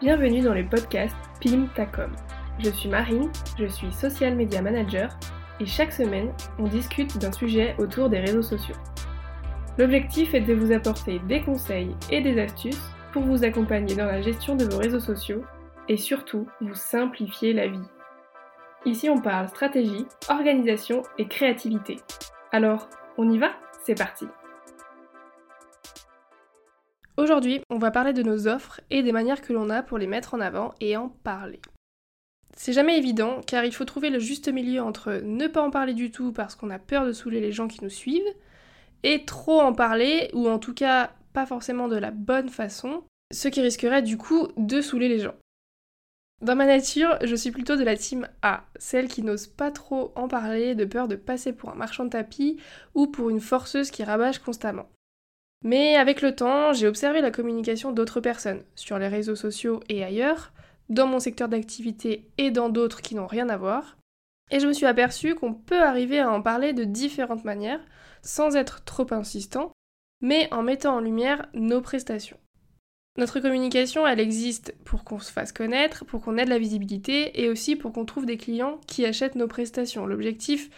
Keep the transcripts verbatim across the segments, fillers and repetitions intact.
Bienvenue dans le podcast Pimpe ta Com. Je suis Marine, je suis Social Media Manager et chaque semaine, on discute d'un sujet autour des réseaux sociaux. L'objectif est de vous apporter des conseils et des astuces pour vous accompagner dans la gestion de vos réseaux sociaux et surtout vous simplifier la vie. Ici, on parle stratégie, organisation et créativité. Alors, on y va? C'est parti! Aujourd'hui, on va parler de nos offres et des manières que l'on a pour les mettre en avant et en parler. C'est jamais évident, car il faut trouver le juste milieu entre ne pas en parler du tout parce qu'on a peur de saouler les gens qui nous suivent, et trop en parler, ou en tout cas pas forcément de la bonne façon, ce qui risquerait du coup de saouler les gens. Dans ma nature, je suis plutôt de la team A, celle qui n'ose pas trop en parler de peur de passer pour un marchand de tapis ou pour une forceuse qui rabâche constamment. Mais avec le temps, j'ai observé la communication d'autres personnes, sur les réseaux sociaux et ailleurs, dans mon secteur d'activité et dans d'autres qui n'ont rien à voir, et je me suis aperçue qu'on peut arriver à en parler de différentes manières, sans être trop insistant, mais en mettant en lumière nos prestations. Notre communication, elle existe pour qu'on se fasse connaître, pour qu'on ait de la visibilité et aussi pour qu'on trouve des clients qui achètent nos prestations. L'objectif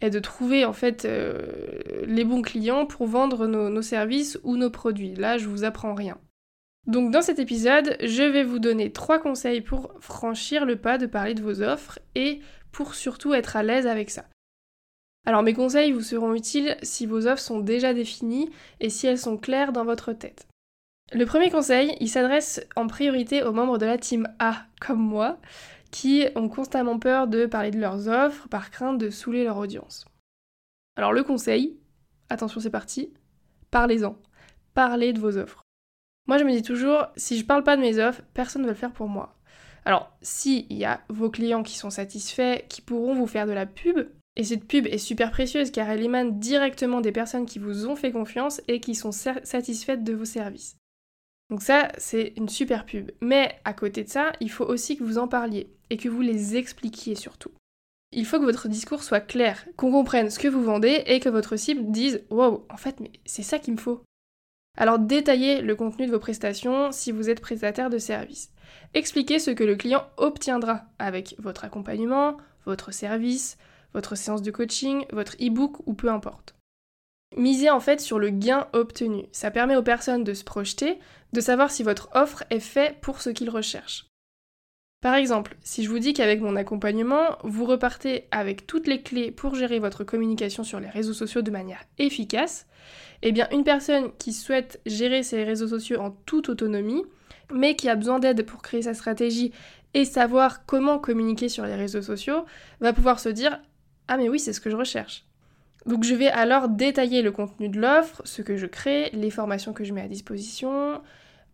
est de trouver en fait euh, les bons clients pour vendre nos, nos services ou nos produits. Là, je vous apprends rien. Donc dans cet épisode, je vais vous donner trois conseils pour franchir le pas de parler de vos offres et pour surtout être à l'aise avec ça. Alors mes conseils vous seront utiles si vos offres sont déjà définies et si elles sont claires dans votre tête. Le premier conseil, il s'adresse en priorité aux membres de la team A, comme moi, qui ont constamment peur de parler de leurs offres par crainte de saouler leur audience. Alors le conseil, attention c'est parti, parlez-en, parlez de vos offres. Moi je me dis toujours, si je parle pas de mes offres, personne ne va le faire pour moi. Alors si il y a vos clients qui sont satisfaits, qui pourront vous faire de la pub, et cette pub est super précieuse car elle émane directement des personnes qui vous ont fait confiance et qui sont satisfaites de vos services. Donc ça, c'est une super pub. Mais à côté de ça, il faut aussi que vous en parliez et que vous les expliquiez surtout. Il faut que votre discours soit clair, qu'on comprenne ce que vous vendez et que votre cible dise « Wow, en fait, mais c'est ça qu'il me faut ». Alors détaillez le contenu de vos prestations si vous êtes prestataire de service. Expliquez ce que le client obtiendra avec votre accompagnement, votre service, votre séance de coaching, votre e-book ou peu importe. Misez en fait sur le gain obtenu. Ça permet aux personnes de se projeter, de savoir si votre offre est faite pour ce qu'ils recherchent. Par exemple, si je vous dis qu'avec mon accompagnement, vous repartez avec toutes les clés pour gérer votre communication sur les réseaux sociaux de manière efficace, eh bien une personne qui souhaite gérer ses réseaux sociaux en toute autonomie, mais qui a besoin d'aide pour créer sa stratégie et savoir comment communiquer sur les réseaux sociaux, va pouvoir se dire « Ah mais oui, c'est ce que je recherche ». Donc je vais alors détailler le contenu de l'offre, ce que je crée, les formations que je mets à disposition,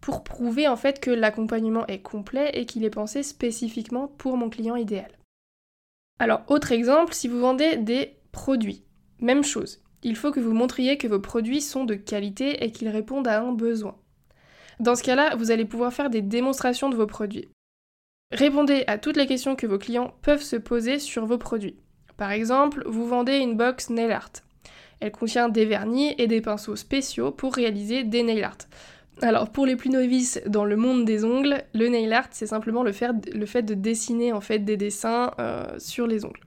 pour prouver en fait que l'accompagnement est complet et qu'il est pensé spécifiquement pour mon client idéal. Alors autre exemple, si vous vendez des produits, même chose. Il faut que vous montriez que vos produits sont de qualité et qu'ils répondent à un besoin. Dans ce cas-là, vous allez pouvoir faire des démonstrations de vos produits. Répondez à toutes les questions que vos clients peuvent se poser sur vos produits. Par exemple, vous vendez une box nail art. Elle contient des vernis et des pinceaux spéciaux pour réaliser des nail art. Alors pour les plus novices dans le monde des ongles, le nail art c'est simplement le fait de dessiner en fait des dessins euh, sur les ongles.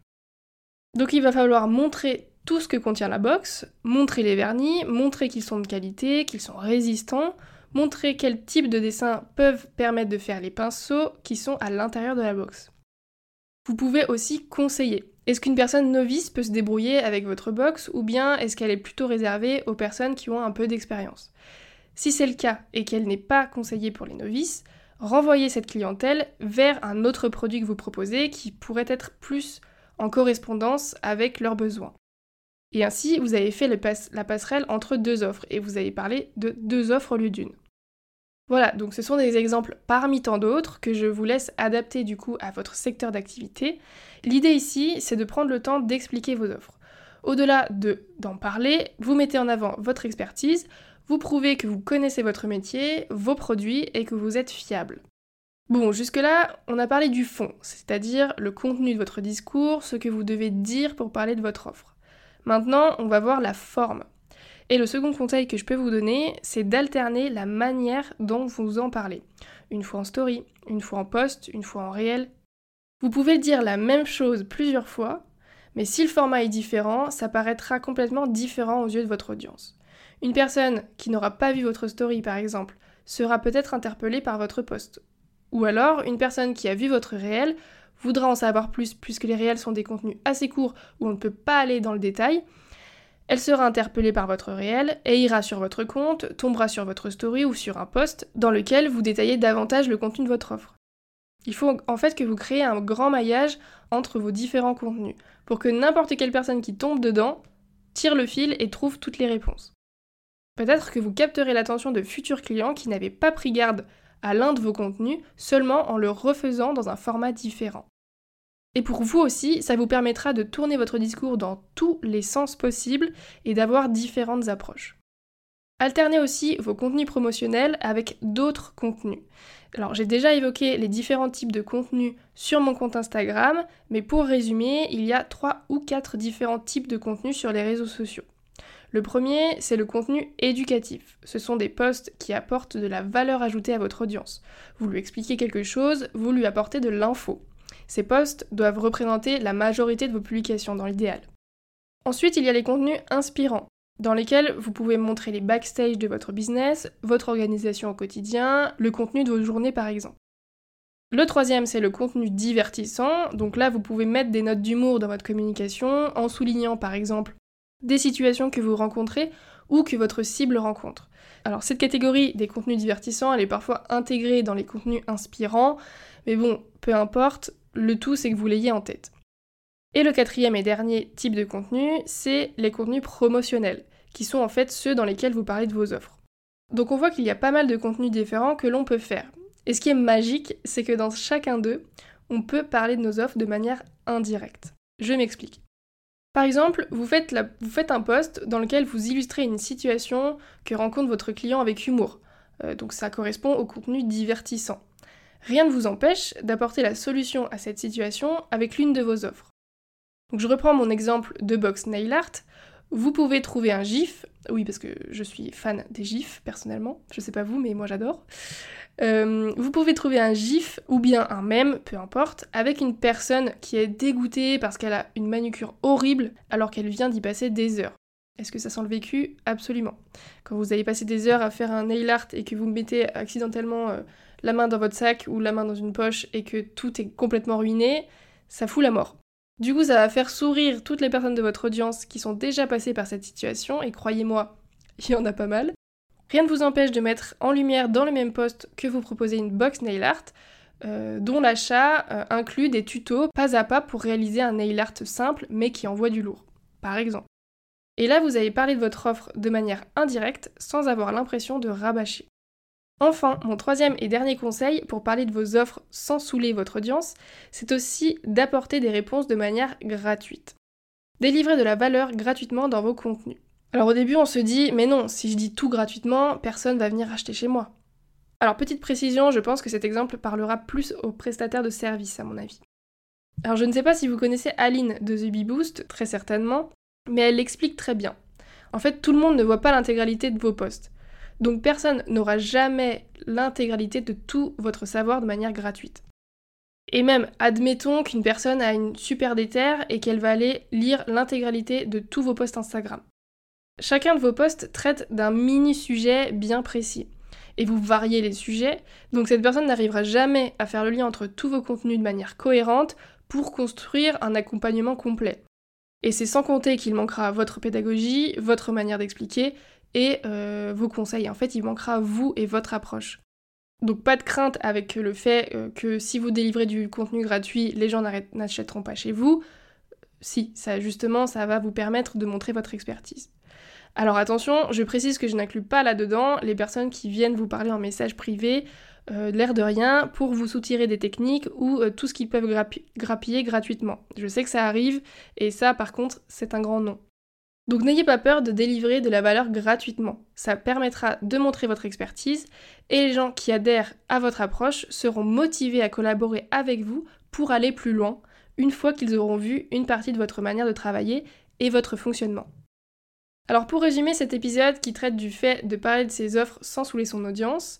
Donc il va falloir montrer tout ce que contient la box, montrer les vernis, montrer qu'ils sont de qualité, qu'ils sont résistants, montrer quel type de dessins peuvent permettre de faire les pinceaux qui sont à l'intérieur de la box. Vous pouvez aussi conseiller. Est-ce qu'une personne novice peut se débrouiller avec votre box ou bien est-ce qu'elle est plutôt réservée aux personnes qui ont un peu d'expérience? Si c'est le cas et qu'elle n'est pas conseillée pour les novices, renvoyez cette clientèle vers un autre produit que vous proposez qui pourrait être plus en correspondance avec leurs besoins. Et ainsi, vous avez fait le pas- la passerelle entre deux offres et vous avez parlé de deux offres au lieu d'une. Voilà, donc ce sont des exemples parmi tant d'autres que je vous laisse adapter du coup à votre secteur d'activité. L'idée ici, c'est de prendre le temps d'expliquer vos offres. Au-delà de, d'en parler, vous mettez en avant votre expertise, vous prouvez que vous connaissez votre métier, vos produits et que vous êtes fiable. Bon, jusque-là, on a parlé du fond, c'est-à-dire le contenu de votre discours, ce que vous devez dire pour parler de votre offre. Maintenant, on va voir la forme. Et le second conseil que je peux vous donner, c'est d'alterner la manière dont vous en parlez. Une fois en story, une fois en post, une fois en réel. Vous pouvez dire la même chose plusieurs fois, mais si le format est différent, ça paraîtra complètement différent aux yeux de votre audience. Une personne qui n'aura pas vu votre story, par exemple, sera peut-être interpellée par votre post. Ou alors, une personne qui a vu votre réel voudra en savoir plus, puisque les réels sont des contenus assez courts où on ne peut pas aller dans le détail. Elle sera interpellée par votre réel et ira sur votre compte, tombera sur votre story ou sur un post dans lequel vous détaillez davantage le contenu de votre offre. Il faut en fait que vous créez un grand maillage entre vos différents contenus pour que n'importe quelle personne qui tombe dedans tire le fil et trouve toutes les réponses. Peut-être que vous capterez l'attention de futurs clients qui n'avaient pas pris garde à l'un de vos contenus seulement en le refaisant dans un format différent. Et pour vous aussi, ça vous permettra de tourner votre discours dans tous les sens possibles et d'avoir différentes approches. Alternez aussi vos contenus promotionnels avec d'autres contenus. Alors j'ai déjà évoqué les différents types de contenus sur mon compte Instagram, mais pour résumer, il y a trois ou quatre différents types de contenus sur les réseaux sociaux. Le premier, c'est le contenu éducatif. Ce sont des posts qui apportent de la valeur ajoutée à votre audience. Vous lui expliquez quelque chose, vous lui apportez de l'info. Ces posts doivent représenter la majorité de vos publications dans l'idéal. Ensuite, il y a les contenus inspirants, dans lesquels vous pouvez montrer les backstage de votre business, votre organisation au quotidien, le contenu de vos journées par exemple. Le troisième, c'est le contenu divertissant. Donc là, vous pouvez mettre des notes d'humour dans votre communication en soulignant par exemple des situations que vous rencontrez ou que votre cible rencontre. Alors cette catégorie des contenus divertissants, elle est parfois intégrée dans les contenus inspirants, mais bon, peu importe, le tout c'est que vous l'ayez en tête. Et le quatrième et dernier type de contenu, c'est les contenus promotionnels, qui sont en fait ceux dans lesquels vous parlez de vos offres. Donc on voit qu'il y a pas mal de contenus différents que l'on peut faire. Et ce qui est magique, c'est que dans chacun d'eux, on peut parler de nos offres de manière indirecte. Je m'explique. Par exemple, vous faites, la... vous faites un post dans lequel vous illustrez une situation que rencontre votre client avec humour. Euh, donc ça correspond au contenu divertissant. Rien ne vous empêche d'apporter la solution à cette situation avec l'une de vos offres. Donc je reprends mon exemple de box nail art. Vous pouvez trouver un gif, oui parce que je suis fan des gifs personnellement, je sais pas vous mais moi j'adore. Euh, vous pouvez trouver un gif ou bien un mème, peu importe, avec une personne qui est dégoûtée parce qu'elle a une manucure horrible alors qu'elle vient d'y passer des heures. Est-ce que ça sent le vécu ? Absolument. Quand vous avez passé des heures à faire un nail art et que vous mettez accidentellement euh, la main dans votre sac ou la main dans une poche et que tout est complètement ruiné, ça fout la mort. Du coup, ça va faire sourire toutes les personnes de votre audience qui sont déjà passées par cette situation, et croyez-moi, il y en a pas mal. Rien ne vous empêche de mettre en lumière dans le même post que vous proposez une box nail art, euh, dont l'achat euh, inclut des tutos pas à pas pour réaliser un nail art simple mais qui envoie du lourd, par exemple. Et là, vous avez parlé de votre offre de manière indirecte, sans avoir l'impression de rabâcher. Enfin, mon troisième et dernier conseil pour parler de vos offres sans saouler votre audience, c'est aussi d'apporter des réponses de manière gratuite. Délivrer de la valeur gratuitement dans vos contenus. Alors au début, on se dit « mais non, si je dis tout gratuitement, personne va venir acheter chez moi ». Alors petite précision, je pense que cet exemple parlera plus aux prestataires de services à mon avis. Alors je ne sais pas si vous connaissez Aline de The Bee Boost, très certainement, mais elle l'explique très bien. En fait, tout le monde ne voit pas l'intégralité de vos posts. Donc personne n'aura jamais l'intégralité de tout votre savoir de manière gratuite. Et même, admettons qu'une personne a une super déterre et qu'elle va aller lire l'intégralité de tous vos posts Instagram. Chacun de vos posts traite d'un mini-sujet bien précis. Et vous variez les sujets, donc cette personne n'arrivera jamais à faire le lien entre tous vos contenus de manière cohérente pour construire un accompagnement complet. Et c'est sans compter qu'il manquera votre pédagogie, votre manière d'expliquer, et euh, vos conseils. En fait, il manquera vous et votre approche. Donc pas de crainte avec le fait euh, que si vous délivrez du contenu gratuit, les gens n'achèteront pas chez vous. Si, ça justement, ça va vous permettre de montrer votre expertise. Alors attention, je précise que je n'inclus pas là-dedans les personnes qui viennent vous parler en message privé, euh, l'air de rien, pour vous soutirer des techniques ou euh, tout ce qu'ils peuvent grapp- grappiller gratuitement. Je sais que ça arrive, et ça par contre, c'est un grand non. Donc n'ayez pas peur de délivrer de la valeur gratuitement, ça permettra de montrer votre expertise et les gens qui adhèrent à votre approche seront motivés à collaborer avec vous pour aller plus loin, une fois qu'ils auront vu une partie de votre manière de travailler et votre fonctionnement. Alors pour résumer cet épisode qui traite du fait de parler de ses offres sans saouler son audience,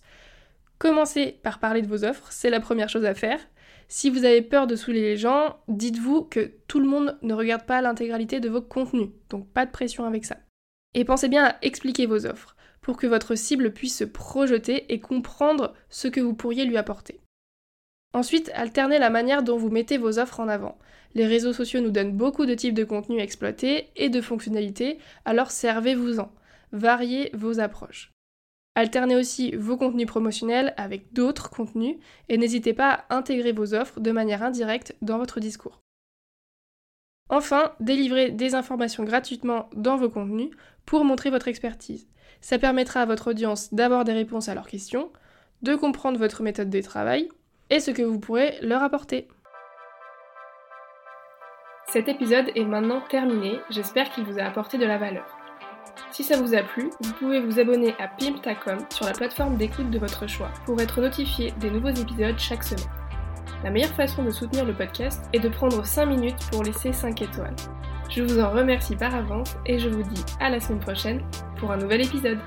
commencez par parler de vos offres, c'est la première chose à faire. Si vous avez peur de saouler les gens, dites-vous que tout le monde ne regarde pas l'intégralité de vos contenus, donc pas de pression avec ça. Et pensez bien à expliquer vos offres, pour que votre cible puisse se projeter et comprendre ce que vous pourriez lui apporter. Ensuite, alternez la manière dont vous mettez vos offres en avant. Les réseaux sociaux nous donnent beaucoup de types de contenus à exploiter et de fonctionnalités, alors servez-vous-en. Variez vos approches. Alternez aussi vos contenus promotionnels avec d'autres contenus et n'hésitez pas à intégrer vos offres de manière indirecte dans votre discours. Enfin, délivrez des informations gratuitement dans vos contenus pour montrer votre expertise. Ça permettra à votre audience d'avoir des réponses à leurs questions, de comprendre votre méthode de travail et ce que vous pourrez leur apporter. Cet épisode est maintenant terminé, j'espère qu'il vous a apporté de la valeur. Si ça vous a plu, vous pouvez vous abonner à Pimpe ta Com sur la plateforme d'écoute de votre choix pour être notifié des nouveaux épisodes chaque semaine. La meilleure façon de soutenir le podcast est de prendre cinq minutes pour laisser cinq étoiles. Je vous en remercie par avance et je vous dis à la semaine prochaine pour un nouvel épisode.